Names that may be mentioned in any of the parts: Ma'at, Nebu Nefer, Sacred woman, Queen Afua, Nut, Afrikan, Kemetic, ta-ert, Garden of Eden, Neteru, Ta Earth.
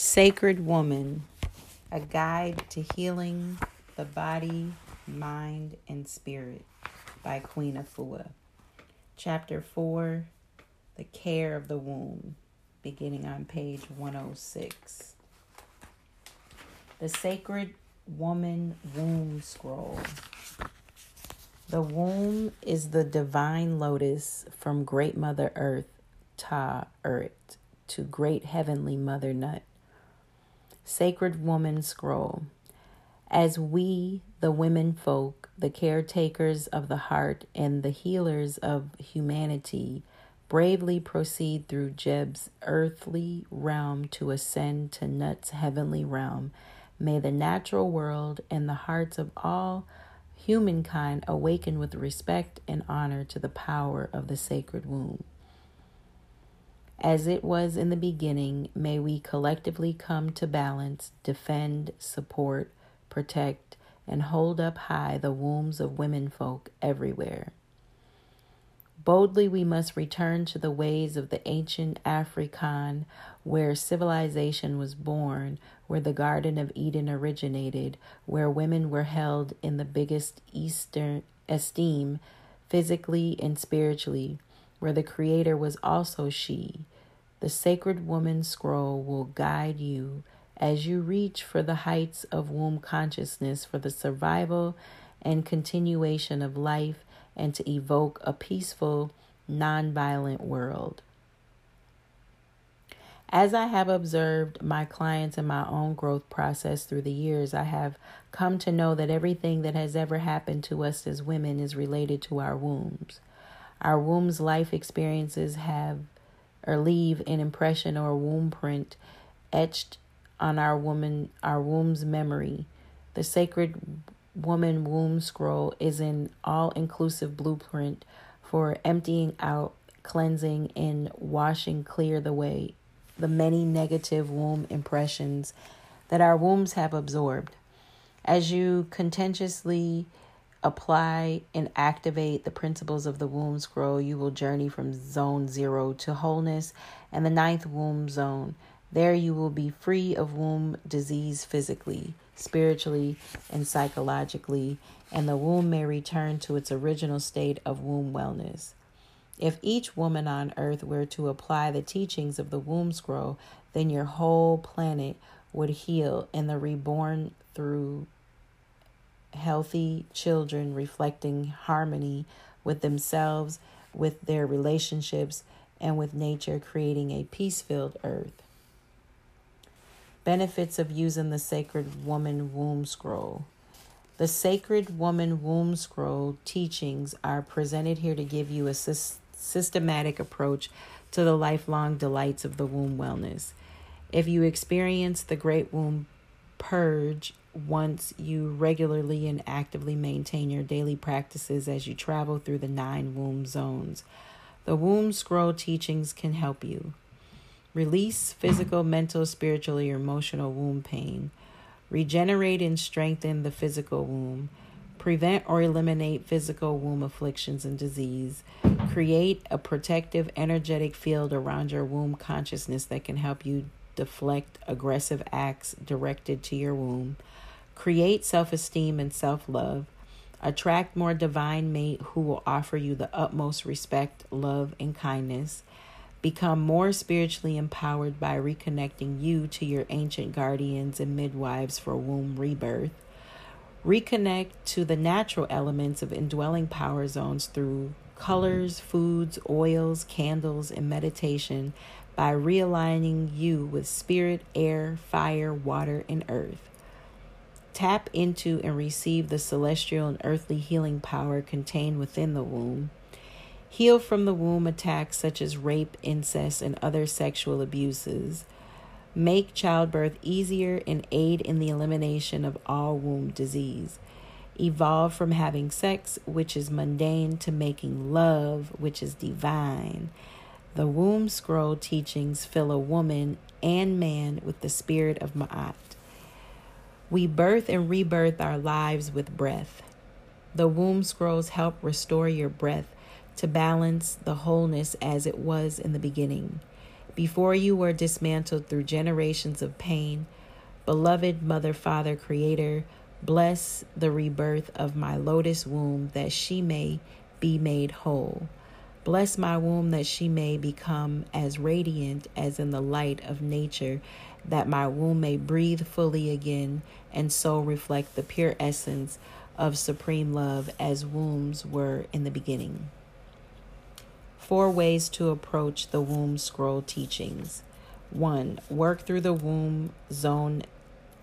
Sacred Woman, a guide to healing the body, mind, and spirit by Queen Afua. Chapter 4, The Care of the Womb, beginning on page 106. The Sacred Woman Womb Scroll. The womb is the divine lotus from Great Mother Earth, Ta Earth, to Great Heavenly Mother Nut. Sacred Woman Scroll. As we, the women folk, the caretakers of the heart and the healers of humanity, bravely proceed through Jeb's earthly realm to ascend to Nut's heavenly realm, may the natural world and the hearts of all humankind awaken with respect and honor to the power of the sacred womb. As it was in the beginning, may we collectively come to balance, defend, support, protect, and hold up high the wombs of womenfolk everywhere. Boldly we must return to the ways of the ancient Afrikan, where civilization was born, where the Garden of Eden originated, where women were held in the biggest esteem, physically and spiritually, where the Creator was also she. The Sacred Woman Scroll will guide you as you reach for the heights of womb consciousness for the survival and continuation of life and to evoke a peaceful, nonviolent world. As I have observed my clients and my own growth process through the years, I have come to know that everything that has ever happened to us as women is related to our wombs. Our womb's life experiences have or leave an impression or womb print etched on our womb's memory. The Sacred Woman Womb Scroll is an all-inclusive blueprint for emptying out, cleansing, and washing clear the way the many negative womb impressions that our wombs have absorbed. As you contentiously apply and activate the principles of the womb scroll, you will journey from zone 0 to wholeness and the 9th womb zone. There you will be free of womb disease physically, spiritually, and psychologically, and the womb may return to its original state of womb wellness. If each woman on earth were to apply the teachings of the womb scroll, then your whole planet would heal and the reborn through healthy children reflecting harmony with themselves, with their relationships, and with nature, creating a peace-filled earth. Benefits of using the Sacred Woman Womb Scroll. The Sacred Woman Womb Scroll teachings are presented here to give you a systematic approach to the lifelong delights of the womb wellness. If you experience the Great Womb Purge, once you regularly and actively maintain your daily practices as you travel through the 9 womb zones, the womb scroll teachings can help you. Release physical, mental, spiritual, or emotional womb pain. Regenerate and strengthen the physical womb. Prevent or eliminate physical womb afflictions and disease. Create a protective, energetic field around your womb consciousness that can help you deflect aggressive acts directed to your womb. Create self-esteem and self-love. Attract more divine mate who will offer you the utmost respect, love, and kindness. Become more spiritually empowered by reconnecting you to your ancient guardians and midwives for womb rebirth. Reconnect to the natural elements of indwelling power zones through colors, foods, oils, candles, and meditation by realigning you with spirit, air, fire, water, and earth. Tap into and receive the celestial and earthly healing power contained within the womb. Heal from the womb attacks such as rape, incest, and other sexual abuses. Make childbirth easier and aid in the elimination of all womb disease. Evolve from having sex, which is mundane, to making love, which is divine. The womb scroll teachings fill a woman and man with the spirit of Ma'at. We birth and rebirth our lives with breath. The womb scrolls help restore your breath to balance the wholeness as it was in the beginning. Before you were dismantled through generations of pain. Beloved Mother, Father, Creator, bless the rebirth of my lotus womb that she may be made whole. Bless my womb that she may become as radiant as in the light of nature, that my womb may breathe fully again and so reflect the pure essence of supreme love as wombs were in the beginning. 4 ways to approach the womb scroll teachings. 1. Work through the womb zone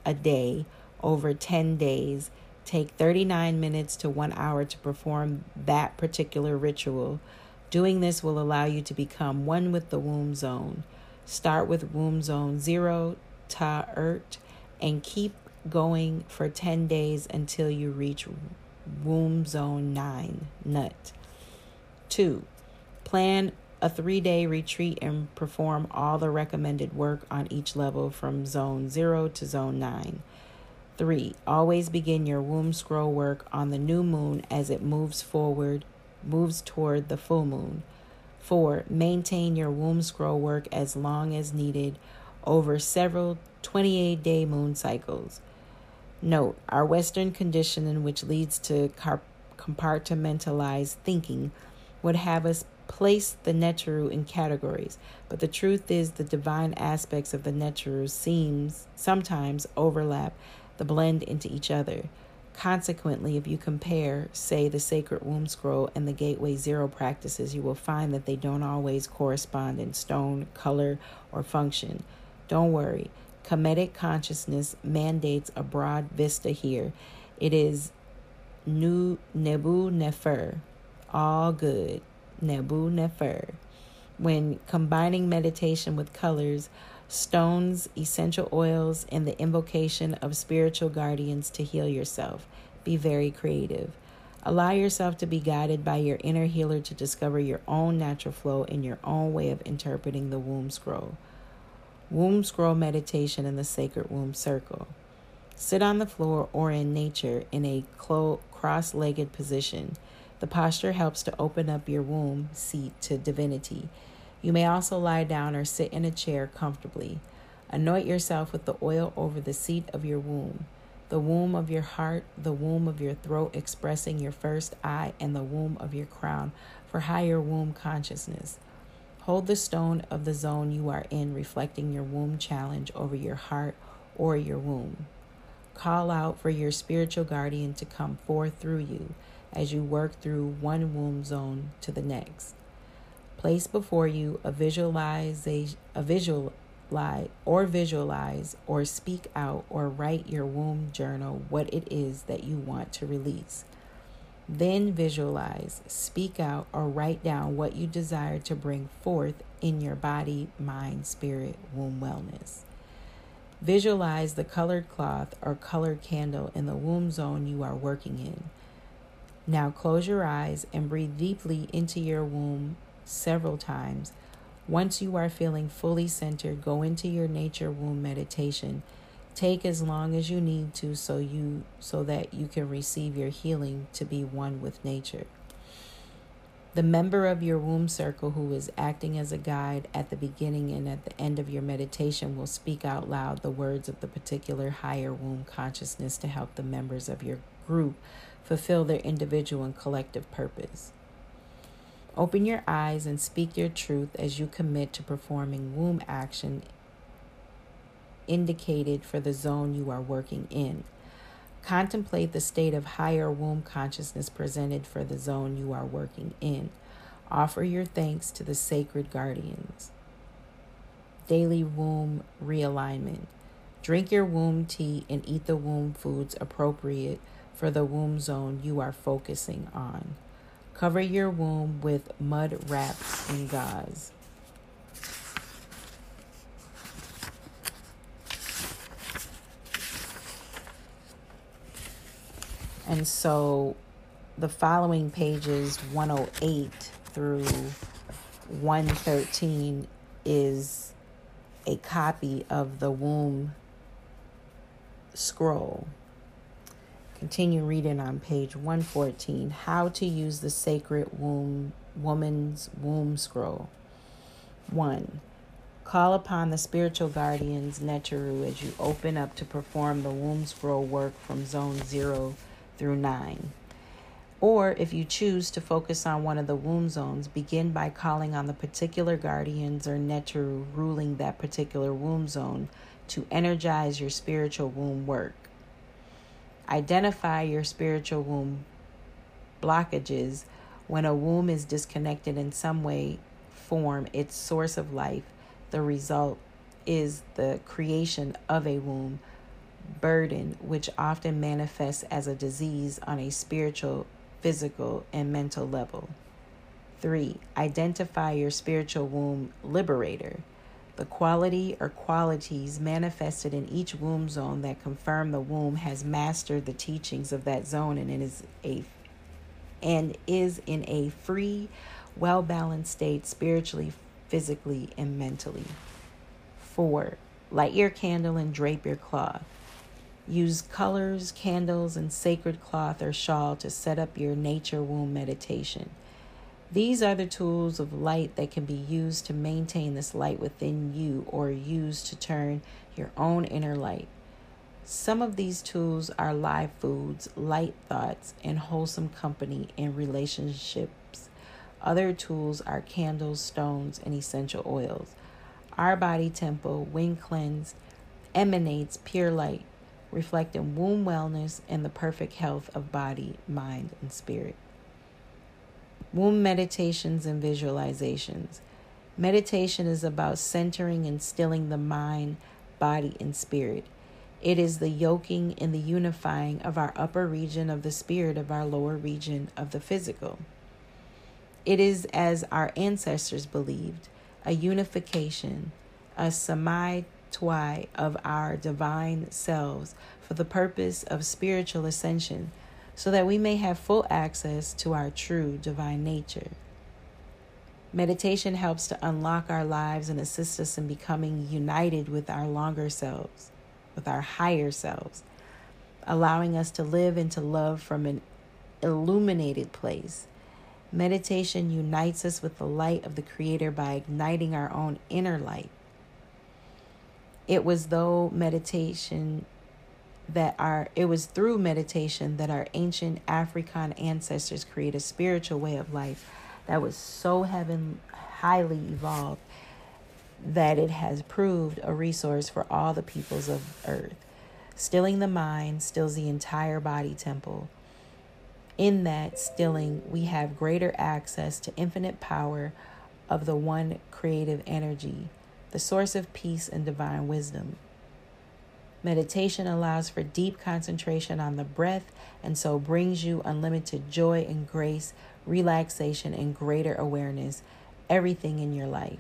a day over 10 days. Take 39 minutes to 1 hour to perform that particular ritual. Doing this will allow you to become one with the womb zone. Start with womb zone 0, ta-ert, and keep going for 10 days until you reach womb zone 9, nut. 2. Plan a 3-day retreat and perform all the recommended work on each level from zone 0 to zone 9. 3. Always begin your womb scroll work on the new moon as it moves toward the full moon. 4. Maintain your womb scroll work as long as needed over several 28-day moon cycles. Note, our Western conditioning, which leads to compartmentalized thinking, would have us place the Neteru in categories, but the truth is the divine aspects of the Neteru seems sometimes overlap, the blend into each other. Consequently, if you compare, say, the sacred womb scroll and the Gateway Zero practices, you will find that they don't always correspond in stone, color, or function. Don't worry. Kemetic consciousness mandates a broad vista here. It is Nebu Nefer, all good. Nebu Nefer. When combining meditation with colors, stones, essential oils, and the invocation of spiritual guardians to heal yourself, be very creative. Allow yourself to be guided by your inner healer to discover your own natural flow and your own way of interpreting the womb scroll. Womb scroll meditation in the sacred womb circle. Sit on the floor or in nature in a cross-legged position. The posture helps to open up your womb seat to divinity. You may also lie down or sit in a chair comfortably. Anoint yourself with the oil over the seat of your womb, the womb of your heart, the womb of your throat expressing your first eye, and the womb of your crown for higher womb consciousness. Hold the stone of the zone you are in, reflecting your womb challenge over your heart or your womb. Call out for your spiritual guardian to come forth through you as you work through one womb zone to the next. Place before you visualize or speak out or write your womb journal what it is that you want to release. Then visualize, speak out, or write down what you desire to bring forth in your body, mind, spirit, womb wellness. Visualize the colored cloth or colored candle in the womb zone you are working in. Now close your eyes and breathe deeply into your womb several times. Once you are feeling fully centered, go into your nature womb meditation. Take as long as you need to so that you can receive your healing to be one with nature. The member of your womb circle who is acting as a guide at the beginning and at the end of your meditation will speak out loud the words of the particular higher womb consciousness to help the members of your group fulfill their individual and collective purpose. Open your eyes and speak your truth as you commit to performing womb action indicated for the zone you are working in. Contemplate the state of higher womb consciousness presented for the zone you are working in. Offer your thanks to the sacred guardians. Daily womb realignment. Drink your womb tea and eat the womb foods appropriate for the womb zone you are focusing on. Cover your womb with mud wraps and gauze. And so the following pages 108 through 113 is a copy of the womb scroll. Continue reading on page 114, how to use the sacred woman's womb scroll. 1. Call upon the spiritual guardians, Neteru, as you open up to perform the womb scroll work from zone 0 through 9. Or if you choose to focus on one of the womb zones, begin by calling on the particular guardians or Neteru ruling that particular womb zone to energize your spiritual womb work. Identify your spiritual womb blockages. When a womb is disconnected in some way, form its source of life, the result is the creation of a womb burden, which often manifests as a disease on a spiritual, physical, and mental level. 3. Identify your spiritual womb liberator, the quality or qualities manifested in each womb zone that confirm the womb has mastered the teachings of that zone and is in a free, well-balanced state spiritually, physically, and mentally. 4. Light your candle and drape your cloth. Use colors, candles, and sacred cloth or shawl to set up your nature womb meditation. These are the tools of light that can be used to maintain this light within you or used to turn your own inner light. Some of these tools are live foods, light thoughts, and wholesome company and relationships. Other tools are candles, stones, and essential oils. Our body temple, when cleansed, emanates pure light, reflecting womb wellness and the perfect health of body, mind, and spirit. Womb meditations and visualizations. Meditation is about centering and stilling the mind, body, and spirit. It is the yoking and the unifying of our upper region of the spirit of our lower region of the physical. It is, as our ancestors believed, a unification, a samai-twai of our divine selves for the purpose of spiritual ascension, so that we may have full access to our true divine nature. Meditation helps to unlock our lives and assist us in becoming united with our longer selves, with our higher selves, allowing us to live and to love from an illuminated place. Meditation unites us with the light of the Creator by igniting our own inner light. It was through meditation that our ancient Afrikan ancestors created a spiritual way of life that was so highly evolved that it has proved a resource for all the peoples of earth. Stilling the mind stills the entire body temple. In that stilling, we have greater access to infinite power of the one creative energy, the source of peace and divine wisdom. Meditation allows for deep concentration on the breath and so brings you unlimited joy and grace, relaxation, and greater awareness, everything in your life.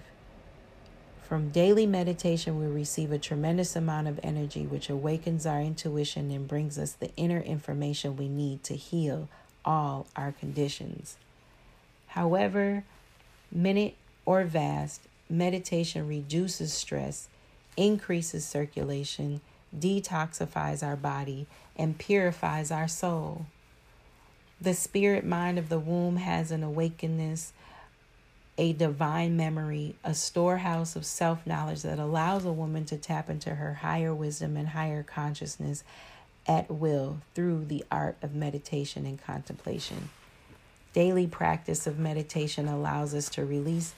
From daily meditation, we receive a tremendous amount of energy, which awakens our intuition and brings us the inner information we need to heal all our conditions. However, minute or vast, meditation reduces stress, increases circulation, detoxifies our body, and purifies our soul. The spirit mind of the womb has an awakeness, a divine memory, a storehouse of self-knowledge that allows a woman to tap into her higher wisdom and higher consciousness at will through the art of meditation and contemplation. Daily practice of meditation allows us to release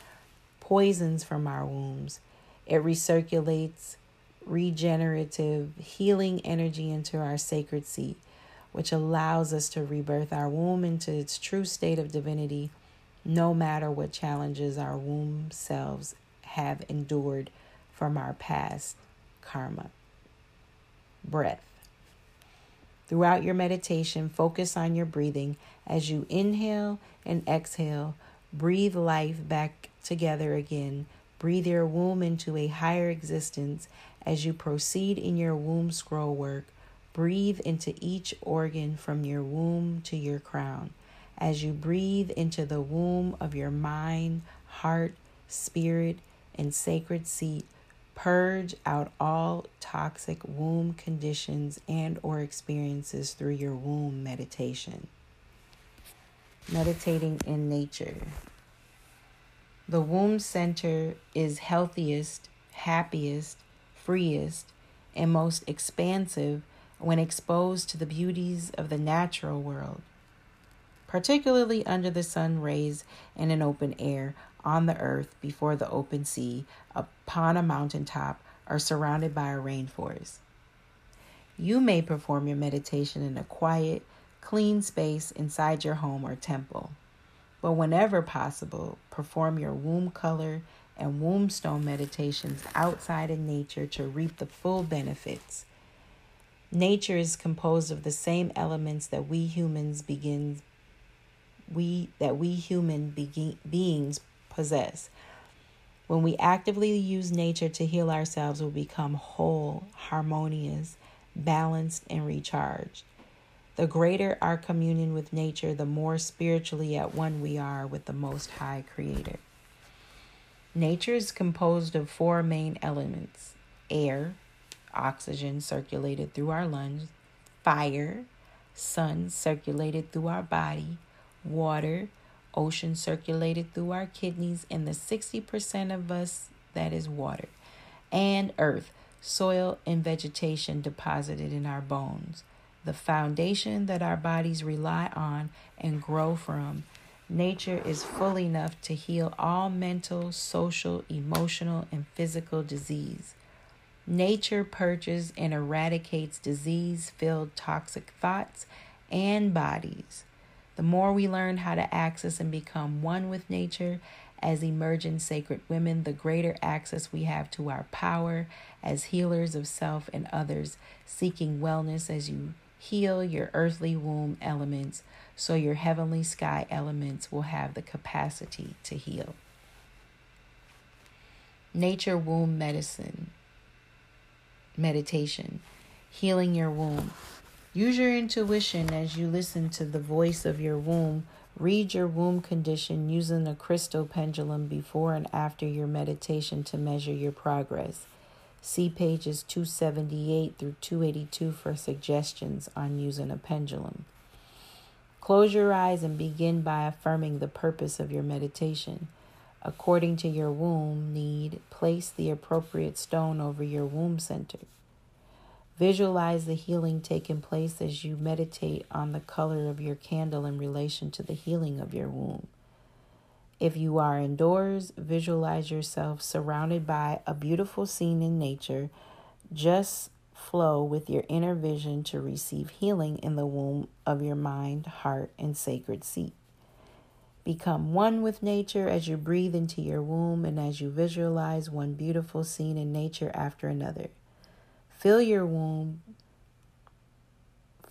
poisons from our wombs. It recirculates regenerative, healing energy into our sacred seat, which allows us to rebirth our womb into its true state of divinity, no matter what challenges our womb selves have endured from our past karma. Breath. Throughout your meditation, focus on your breathing. As you inhale and exhale, breathe life back together again. Breathe your womb into a higher existence. As you proceed in your womb scroll work, breathe into each organ from your womb to your crown. As you breathe into the womb of your mind, heart, spirit, and sacred seat, purge out all toxic womb conditions and or experiences through your womb meditation. Meditating in nature. The womb center is healthiest happiest, freest, and most expansive when exposed to the beauties of the natural world, particularly under the sun rays and in open air, on the earth, before the open sea, upon a mountaintop, or surrounded by a rainforest. You may perform your meditation in a quiet, clean space inside your home or temple, but whenever possible, perform your womb color and wombstone meditations outside in nature to reap the full benefits. Nature is composed of the same elements that we human beings possess. When we actively use nature to heal ourselves, we'll become whole, harmonious, balanced, and recharged. The greater our communion with nature, the more spiritually at one we are with the Most High Creator. Nature is composed of four main elements: air, oxygen circulated through our lungs; fire, sun circulated through our body; water, ocean circulated through our kidneys, and the 60% of us that is water; and earth, soil and vegetation deposited in our bones, the foundation that our bodies rely on and grow from. Nature is full enough to heal all mental, social, emotional, and physical disease. Nature purges and eradicates disease-filled toxic thoughts and bodies. The more we learn how to access and become one with nature as emergent sacred women, the greater access we have to our power as healers of self and others, seeking wellness as you heal your earthly womb elements, so your heavenly sky elements will have the capacity to heal. Nature womb medicine. Meditation. Healing your womb. Use your intuition as you listen to the voice of your womb. Read your womb condition using a crystal pendulum before and after your meditation to measure your progress. See pages 278 through 282 for suggestions on using a pendulum. Close your eyes and begin by affirming the purpose of your meditation. According to your womb need, place the appropriate stone over your womb center. Visualize the healing taking place as you meditate on the color of your candle in relation to the healing of your womb. If you are indoors, visualize yourself surrounded by a beautiful scene in nature. Just flow with your inner vision to receive healing in the womb of your mind, heart, and sacred seat. Become one with nature as you breathe into your womb and as you visualize one beautiful scene in nature after another. Feel your womb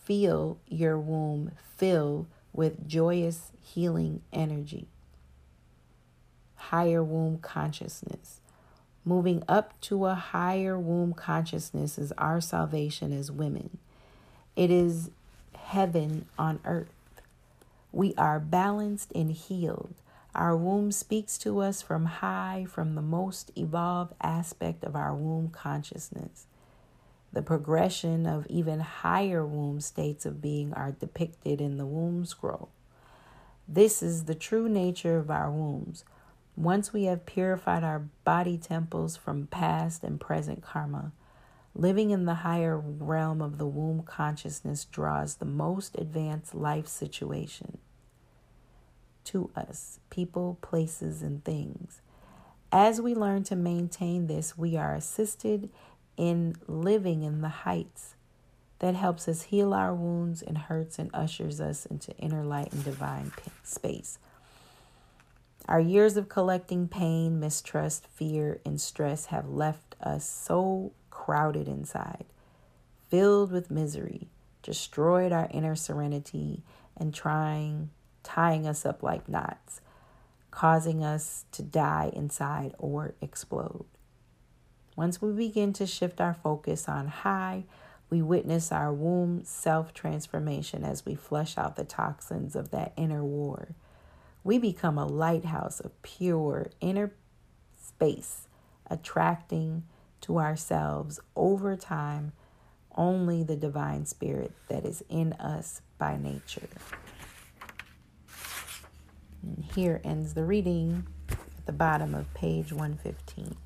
fill with joyous healing energy, higher womb consciousness. Moving up to a higher womb consciousness is our salvation as women. It is heaven on earth. We are balanced and healed. Our womb speaks to us from high, from the most evolved aspect of our womb consciousness. The progression of even higher womb states of being are depicted in the womb scroll. This is the true nature of our wombs. Once we have purified our body temples from past and present karma, living in the higher realm of the womb consciousness draws the most advanced life situation to us, people, places, and things. As we learn to maintain this, we are assisted in living in the heights that helps us heal our wounds and hurts and ushers us into inner light and divine space. Our years of collecting pain, mistrust, fear, and stress have left us so crowded inside, filled with misery, destroyed our inner serenity, and tying us up like knots, causing us to die inside or explode. Once we begin to shift our focus on high, we witness our womb self-transformation as we flush out the toxins of that inner war. We become a lighthouse of pure inner space, attracting to ourselves over time only the divine spirit that is in us by nature. And here ends the reading at the bottom of page 115.